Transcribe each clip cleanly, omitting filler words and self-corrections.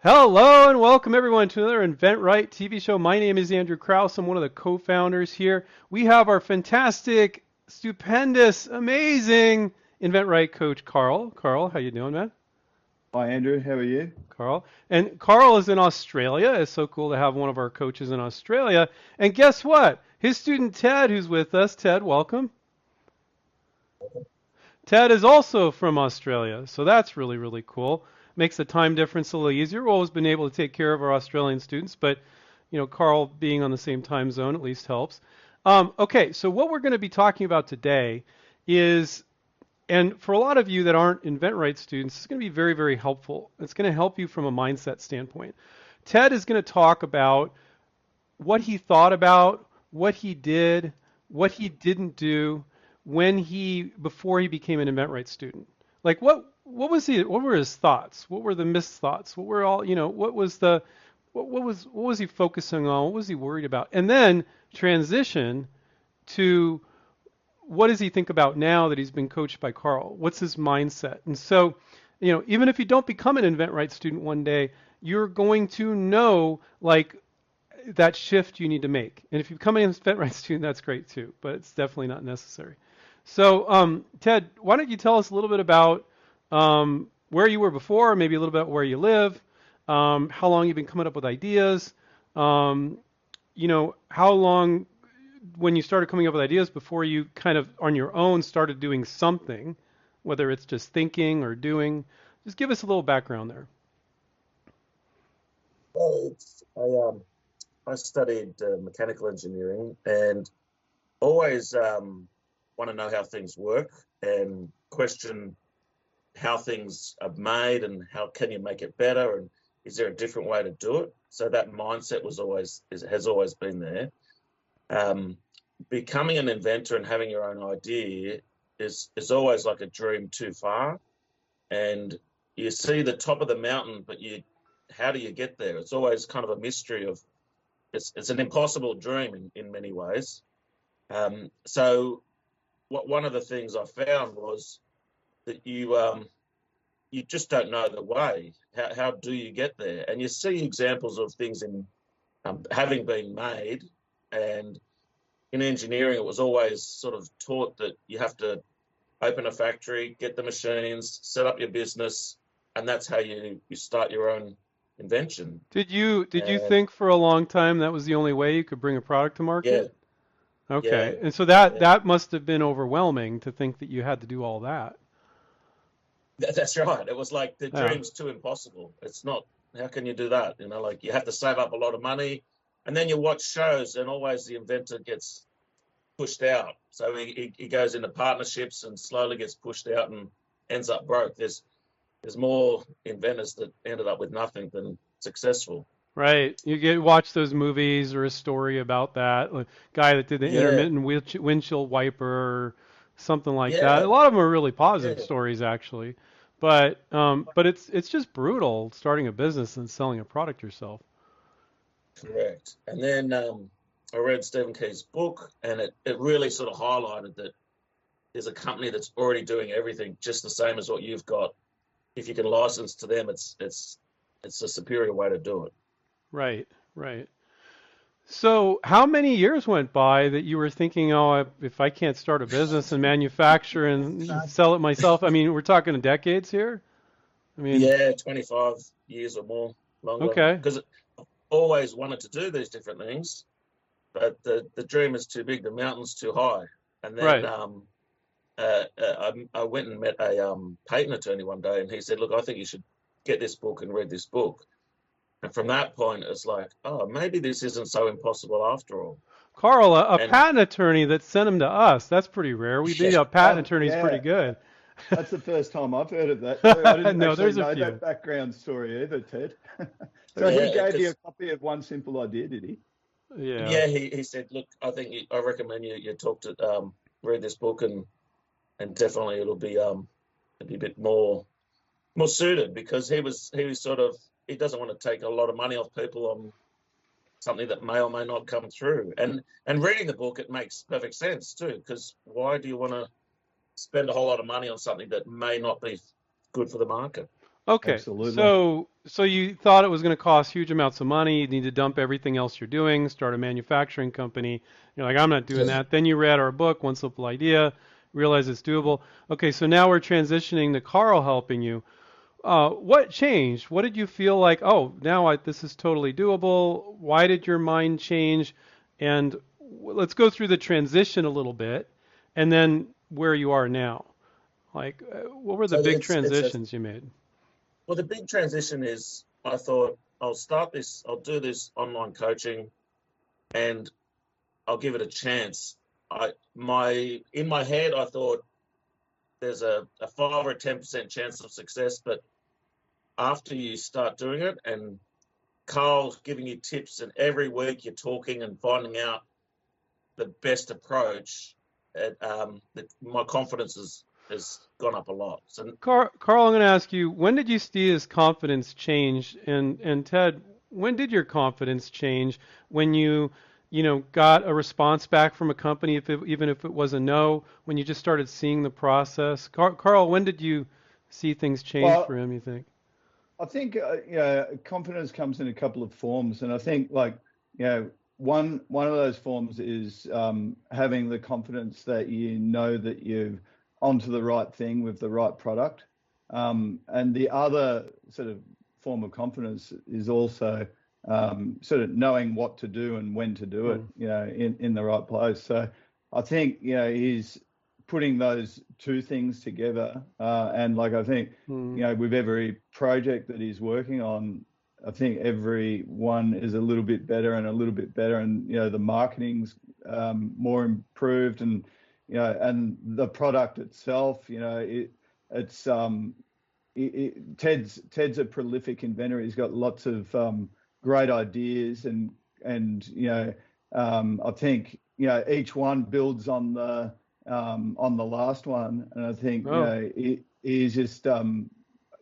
Hello and welcome everyone to another InventRight TV show. My name is Andrew Krauss. I'm one of the co-founders here. We have our fantastic, stupendous, amazing InventRight coach, Carl. Carl, how you doing, man? Hi, Andrew. How are you? Carl. And Carl is in Australia. It's so cool to have one of our coaches in Australia. And guess what? His student, Ted, who's with us. Ted, welcome. Ted is also from Australia, so that's really, really cool. Makes the time difference a little easier. We've always been able to take care of our Australian students, but you know, Carl being on the same time zone at least helps. Okay, so what we're going to be talking about today is, and for a lot of you that aren't InventRight students, it's going to be very, very helpful. It's going to help you from a mindset standpoint. Ted is going to talk about what he thought about, what he did, what he didn't do before he became an InventRight student. Like what were his thoughts? What were the misthoughts? What were all, you know, what was he focusing on? What was he worried about? And then transition to what does he think about now that he's been coached by Carl? What's his mindset? And so, you know, even if you don't become an InventRight student one day, you're going to know like that shift you need to make. And if you become an InventRight student, that's great too, but it's definitely not necessary. So Ted, why don't you tell us a little bit about where you were before, maybe a little bit where you live, how long you've been coming up with ideas, you know, how long when you started coming up with ideas before you kind of on your own started doing something, whether it's just thinking or doing. Just give us a little background there. Well, I studied mechanical engineering and always want to know how things work and question how things are made and how can you make it better and is there a different way to do it. So that mindset has always been there. Becoming an inventor and having your own idea is always like a dream too far, and you see the top of the mountain, but how do you get there? It's always kind of a mystery of it's an impossible dream in many ways. So one of the things I found was that you just don't know the way. How do you get there? And you see examples of things in having been made, and in engineering it was always sort of taught that you have to open a factory, get the machines, set up your business, and that's how you start your own invention. Did you think for a long time that was the only way you could bring a product to market? Yeah. Okay, yeah, and so that must have been overwhelming to think that you had to do all that. That's right. It was like the dream's too impossible. It's not, how can you do that? You know, like you have to save up a lot of money, and then you watch shows and always the inventor gets pushed out. So he goes into partnerships and slowly gets pushed out and ends up broke. There's more inventors that ended up with nothing than successful. Right. You watch those movies or a story about that, like guy that did the intermittent windshield wiper or something like that. A lot of them are really positive stories actually. But it's just brutal starting a business and selling a product yourself. Correct. And then I read Stephen Key's book, and it really sort of highlighted that there's a company that's already doing everything just the same as what you've got. If you can license to them, it's a superior way to do it. Right, right. So how many years went by that you were thinking, oh, if I can't start a business and manufacture and sell it myself? I mean, we're talking decades here? 25 years or more, longer. Okay. Because I always wanted to do these different things, but the dream is too big, the mountain's too high. And then I went and met a patent attorney one day, and he said, look, I think you should get this book and read this book. And from that point, it's like, oh, maybe this isn't so impossible after all. Carl, a patent attorney that sent him to us, that's pretty rare. We do a patent attorney's pretty good. That's the first time I've heard of that. I didn't know that background story either, Ted. So he gave you a copy of One Simple Idea, did he? Yeah. Yeah, he said, look, I recommend you talk to, read this book, and definitely it'll be a bit more suited, because he doesn't want to take a lot of money off people on something that may or may not come through. And reading the book, it makes perfect sense too, because why do you want to spend a whole lot of money on something that may not be good for the market? Okay, absolutely. So you thought it was going to cost huge amounts of money. You need to dump everything else you're doing, start a manufacturing company. You're like, I'm not doing that. Then you read our book, One Simple Idea, realize it's doable. Okay, so now we're transitioning to Carl helping you. What changed? What did you feel like, oh, now this is totally doable? Why did your mind change? And let's go through the transition a little bit, and then where you are now. Like, what were the big transitions you made? Well, the big transition is I thought I'll do this online coaching and I'll give it a chance. In my head, I thought there's a 5 or a 10% chance of success, but after you start doing it and Carl's giving you tips and every week you're talking and finding out the best approach, my confidence has gone up a lot. So, Carl, I'm going to ask you, when did you see his confidence change? And Ted, when did your confidence change when you got a response back from a company, even if it was a no, when you just started seeing the process? Carl, when did you see things change for him, you think? I think confidence comes in a couple of forms. And I think one of those forms is having the confidence that you know that you've onto the right thing with the right product. And the other sort of form of confidence is also sort of knowing what to do and when to do it, in the right place. So I think, he's putting those two things together. And like, I think, with every project that he's working on, I think every one is a little bit better. And, the marketing's more improved and the product itself, Ted's a prolific inventor. He's got lots of great ideas and I think each one builds on the last one, and I think he's just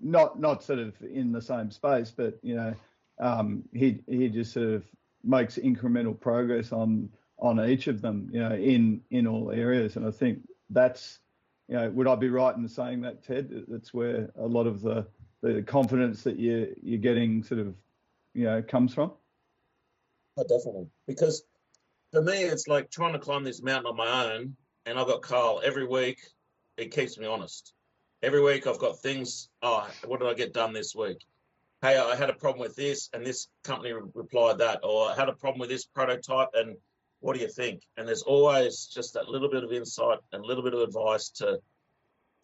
not sort of in the same space, but he just sort of makes incremental progress on each of them, in all areas. And I think that's, would I be right in saying that, Ted? That's where a lot of the confidence that you're getting sort of, comes from. Oh, definitely. Because for me, it's like trying to climb this mountain on my own, and I've got Carl every week. It keeps me honest. Every week I've got things, what did I get done this week? Hey, I had a problem with this, and this company replied that, or I had a problem with this prototype, and what do you think? And there's always just that little bit of insight and a little bit of advice to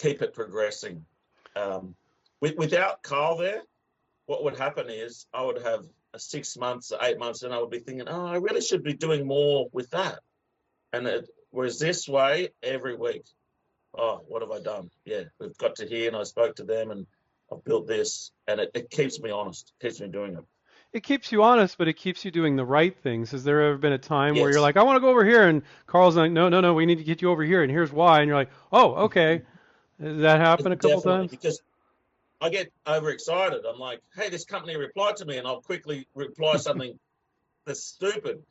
keep it progressing. Without Carl there, what would happen is I would have a 6 months, 8 months, and I would be thinking, I really should be doing more with that. And whereas this way, every week, what have I done? Yeah, we've got to here, and I spoke to them, and I've built this, and it keeps me honest, keeps me doing it. It keeps you honest, but it keeps you doing the right things. Has there ever been a time where you're like, I want to go over here, and Carl's like, no, we need to get you over here, and here's why, and you're like, oh, okay. Does that happen a couple times? Because I get overexcited. I'm like, hey, this company replied to me, and I'll quickly reply something that's stupid,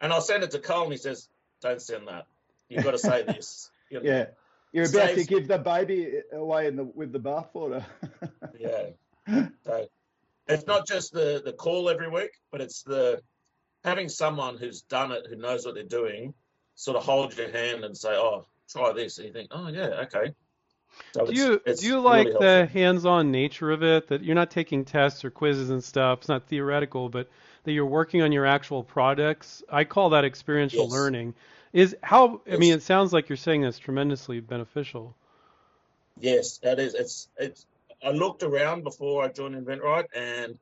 and I'll send it to Carl, and he says, don't send that. You've got to say this. Yeah, you're about to give the baby away with the bathwater. Yeah. So, it's not just the call every week, but it's the having someone who's done it, who knows what they're doing, sort of hold your hand and say, oh, try this. And you think, oh, yeah, okay. So do you like really the hands-on nature of it, that you're not taking tests or quizzes and stuff? It's not theoretical, but that you're working on your actual products. I call that experiential learning. It sounds like you're saying that's tremendously beneficial. Yes, that is. I looked around before I joined InventRight, and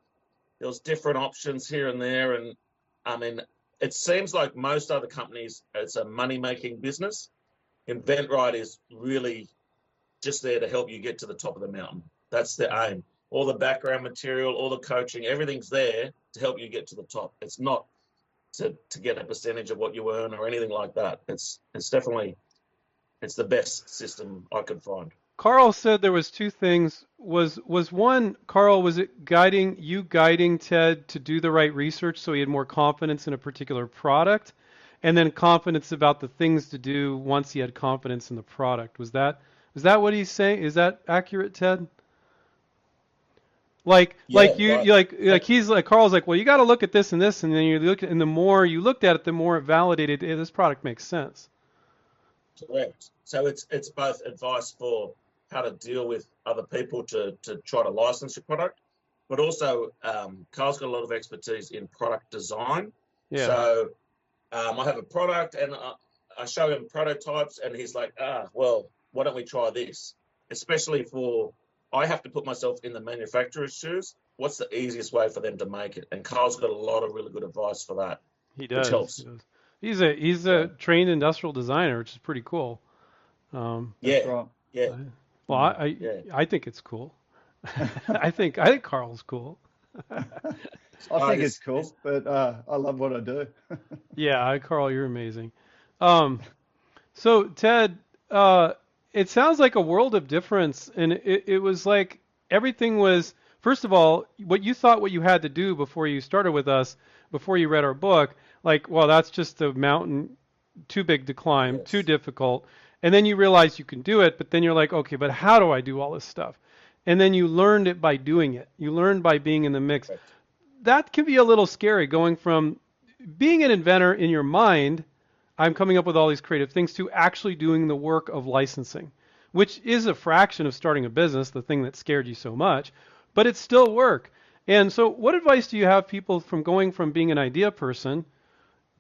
there was different options here and there. And I mean, it seems like most other companies, it's a money-making business. InventRight is really just there to help you get to the top of the mountain. That's the aim. All the background material, all the coaching, everything's there to help you get to the top. It's not to get a percentage of what you earn or anything like that. It's definitely the best system I could find. Carl said there was two things. Was one, Carl, was it guiding Ted to do the right research so he had more confidence in a particular product, and then confidence about the things to do once he had confidence in the product? Was that what he's saying? Is that accurate, Ted? Carl's like, well, you got to look at this and this, and then you look, and the more you looked at it, the more it validated, hey, this product makes sense. Correct. So it's both advice for how to deal with other people to try to license your product, but also Carl's got a lot of expertise in product design. Yeah. So I have a product, and I show him prototypes, and he's like, well, why don't we try this? Especially for, I have to put myself in the manufacturer's shoes. What's the easiest way for them to make it? And Carl's got a lot of really good advice for that. He does. Which helps. He does. He's a trained industrial designer, which is pretty cool. Yeah. Well, I think it's cool. I think Carl's cool. I think it's cool, but I love what I do. Yeah, Carl, you're amazing. So Ted, it sounds like a world of difference, and it was like everything was, first of all, what you thought what you had to do before you started with us, before you read our book, like, well, that's just a mountain too big to climb, yes, too difficult. And then you realize you can do it, but then you're like, okay, but how do I do all this stuff? And then you learned it by doing it. You learned by being in the mix. Right. That can be a little scary, going from being an inventor in your mind, I'm coming up with all these creative things, to actually doing the work of licensing, which is a fraction of starting a business, the thing that scared you so much, but it's still work. And so what advice do you have people from going from being an idea person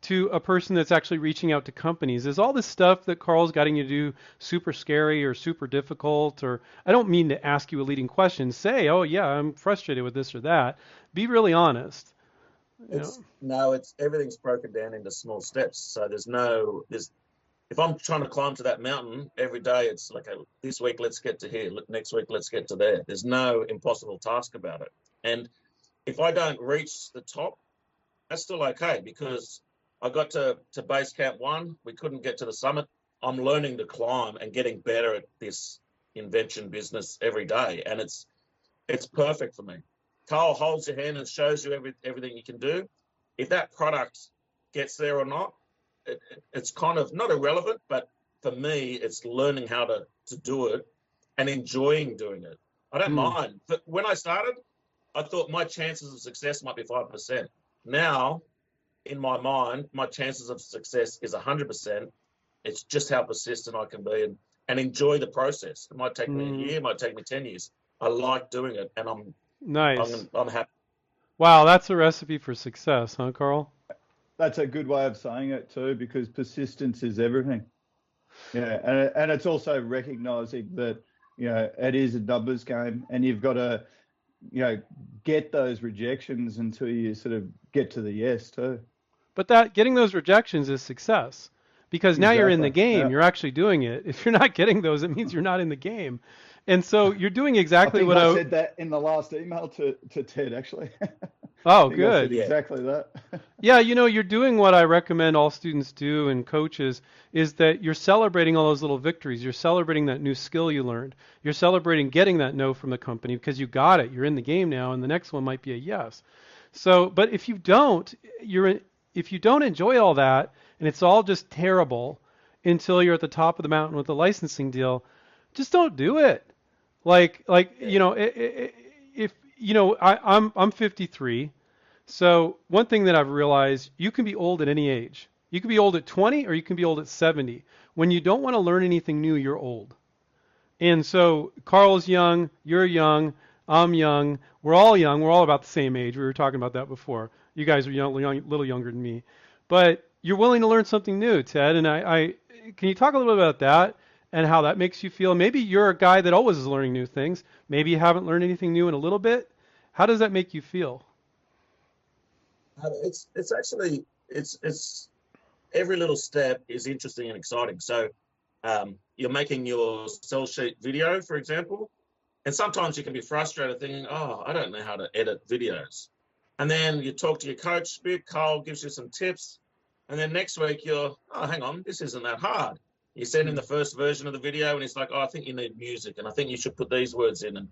to a person that's actually reaching out to companies? Is all this stuff that Carl's guiding you to do super scary or super difficult? Or I don't mean to ask you a leading question. Say, oh yeah, I'm frustrated with this or that. Be really honest. Everything's broken down into small steps. So if I'm trying to climb to that mountain every day, it's like, this week, let's get to here. Next week, let's get to there. There's no impossible task about it. And if I don't reach the top, that's still okay, because I got to base camp one, we couldn't get to the summit. I'm learning to climb and getting better at this invention business every day. And it's perfect for me. Carl holds your hand and shows you everything you can do. If that product gets there or not, it's kind of not irrelevant, but for me, it's learning how to do it and enjoying doing it. I don't mind. But when I started, I thought my chances of success might be 5%. Now, in my mind, my chances of success is 100%. It's just how persistent I can be and enjoy the process. It might take me a year, it might take me 10 years. I like doing it, and I'm happy. Wow, that's a recipe for success, huh, Carl? That's a good way of saying it too, because persistence is everything. Yeah, and it's also recognizing that, you know, it is a numbers game, and you've got to, you know, get those rejections until you sort of get to the yes too. But that getting those rejections is success, because now you're in the game. Yeah. You're actually doing it. If you're not getting those, it means you're not in the game. And so you're doing exactly I said that in the last email to Ted, actually. Oh, good. Exactly that. Yeah, you know, you're doing what I recommend all students do, and coaches, is that you're celebrating all those little victories. You're celebrating that new skill you learned. You're celebrating getting that no from the company because you got it. You're in the game now, and the next one might be a yes. So, but if you don't, if you don't enjoy all that, and it's all just terrible until you're at the top of the mountain with a licensing deal, just don't do it. I'm 53. So one thing that I've realized, you can be old at any age. You can be old at 20 or you can be old at 70. When you don't want to learn anything new, you're old. And so Carl's young, you're young, I'm young. We're all young. We're all about the same age. We were talking about that before. You guys are young, a little younger than me, but you're willing to learn something new, Ted. And can you talk a little bit about that? And how that makes you feel? Maybe you're a guy that always is learning new things. Maybe you haven't learned anything new in a little bit. How does that make you feel? It's every little step is interesting and exciting. So you're making your sell sheet video, for example, and sometimes you can be frustrated thinking, oh, I don't know how to edit videos. And then you talk to your coach, Carl gives you some tips, and then next week you're, oh, hang on, this isn't that hard. you send in the first version of the video and it's like, oh, I think you need music and I think you should put these words in. And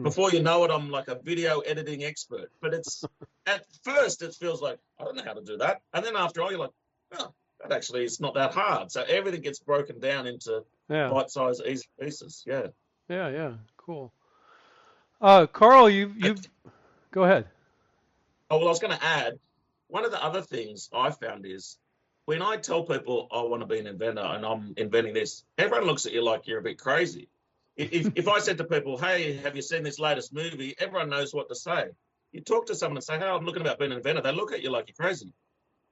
before you know it, I'm like a video editing expert. But it's at first it feels like, I don't know how to do that. And then after all, you're like, oh, that actually is not that hard. So everything gets broken down into bite-sized, easy pieces. Yeah. Cool. Carl, you've go ahead. Oh, well, I was going to add, one of the other things I found is when I tell people I want to be an inventor and I'm inventing this, everyone looks at you like you're a bit crazy. If I said to people, hey, have you seen this latest movie? Everyone knows what to say. You talk to someone and say, hey, I'm looking about being an inventor. They look at you like you're crazy.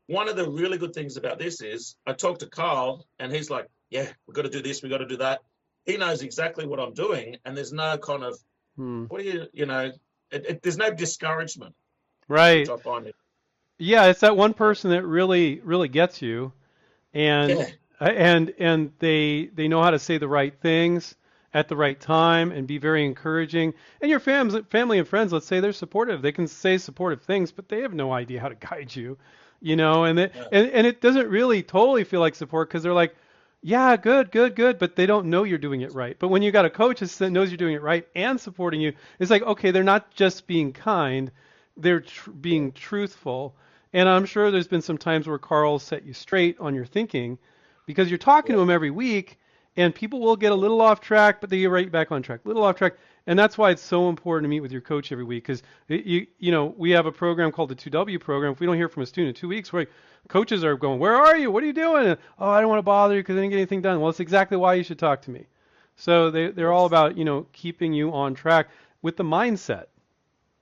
One of the really good things about this is I talked to Carl and he's like, yeah, we've got to do this. We've got to do that. He knows exactly what I'm doing. And there's no kind of, what do you, there's no discouragement. Right. Which I find it. Yeah, it's that one person that really, really gets you, and they know how to say the right things at the right time and be very encouraging. And your family and friends, let's say they're supportive. They can say supportive things, but they have no idea how to guide you, And it doesn't really totally feel like support because they're like, yeah, good, but they don't know you're doing it right. But when you got a coach that knows you're doing it right and supporting you, it's like, okay, they're not just being kind. They're being truthful. And I'm sure there's been some times where Carl set you straight on your thinking because you're talking to him every week and people will get a little off track, but they get right back on track, And that's why it's so important to meet with your coach every week because, we have a program called the 2W program. If we don't hear from a student in 2 weeks, coaches are going, where are you? What are you doing? And, oh, I don't want to bother you because I didn't get anything done. Well, that's exactly why you should talk to me. So they're all about, keeping you on track with the mindset.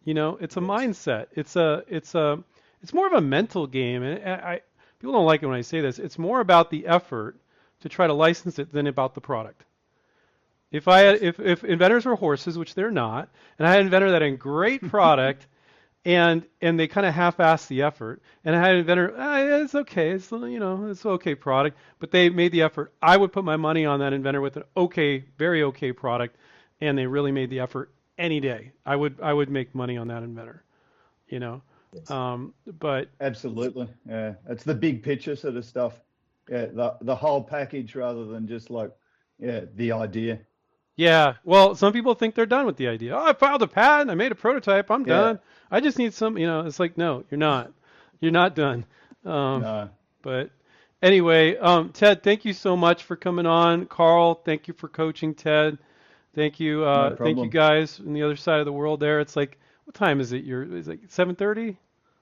It's a mindset. It's more of a mental game. And people don't like it when I say this. It's more about the effort to try to license it than about the product. If inventors were horses, which they're not, and I had an inventor that had a great product and they kind of half-assed the effort, and I had an inventor, it's okay. It's, it's an okay product, but they made the effort. I would put my money on that inventor with an okay, very okay product. And they really made the effort. Any day, I would make money on that inventor, Yes. But absolutely, yeah, it's the big picture sort of stuff, yeah, the whole package rather than just the idea. Yeah, well, some people think they're done with the idea. Oh, I filed a patent, I made a prototype, I'm done. I just need some, It's like no, you're not done. No. But anyway, Ted, thank you so much for coming on. Carl, thank you for coaching Ted. Thank you. No problem. Thank you guys on the other side of the world there. It's like, what time is it? It's like 7:30?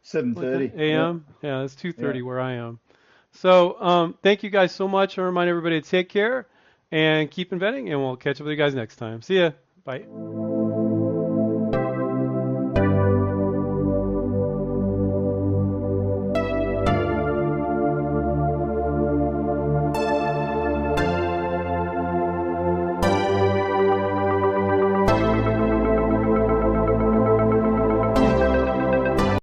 7:30 a.m.? Yeah, it's 2:30 where I am. So thank you guys so much. I remind everybody to take care and keep inventing, and we'll catch up with you guys next time. See ya. Bye.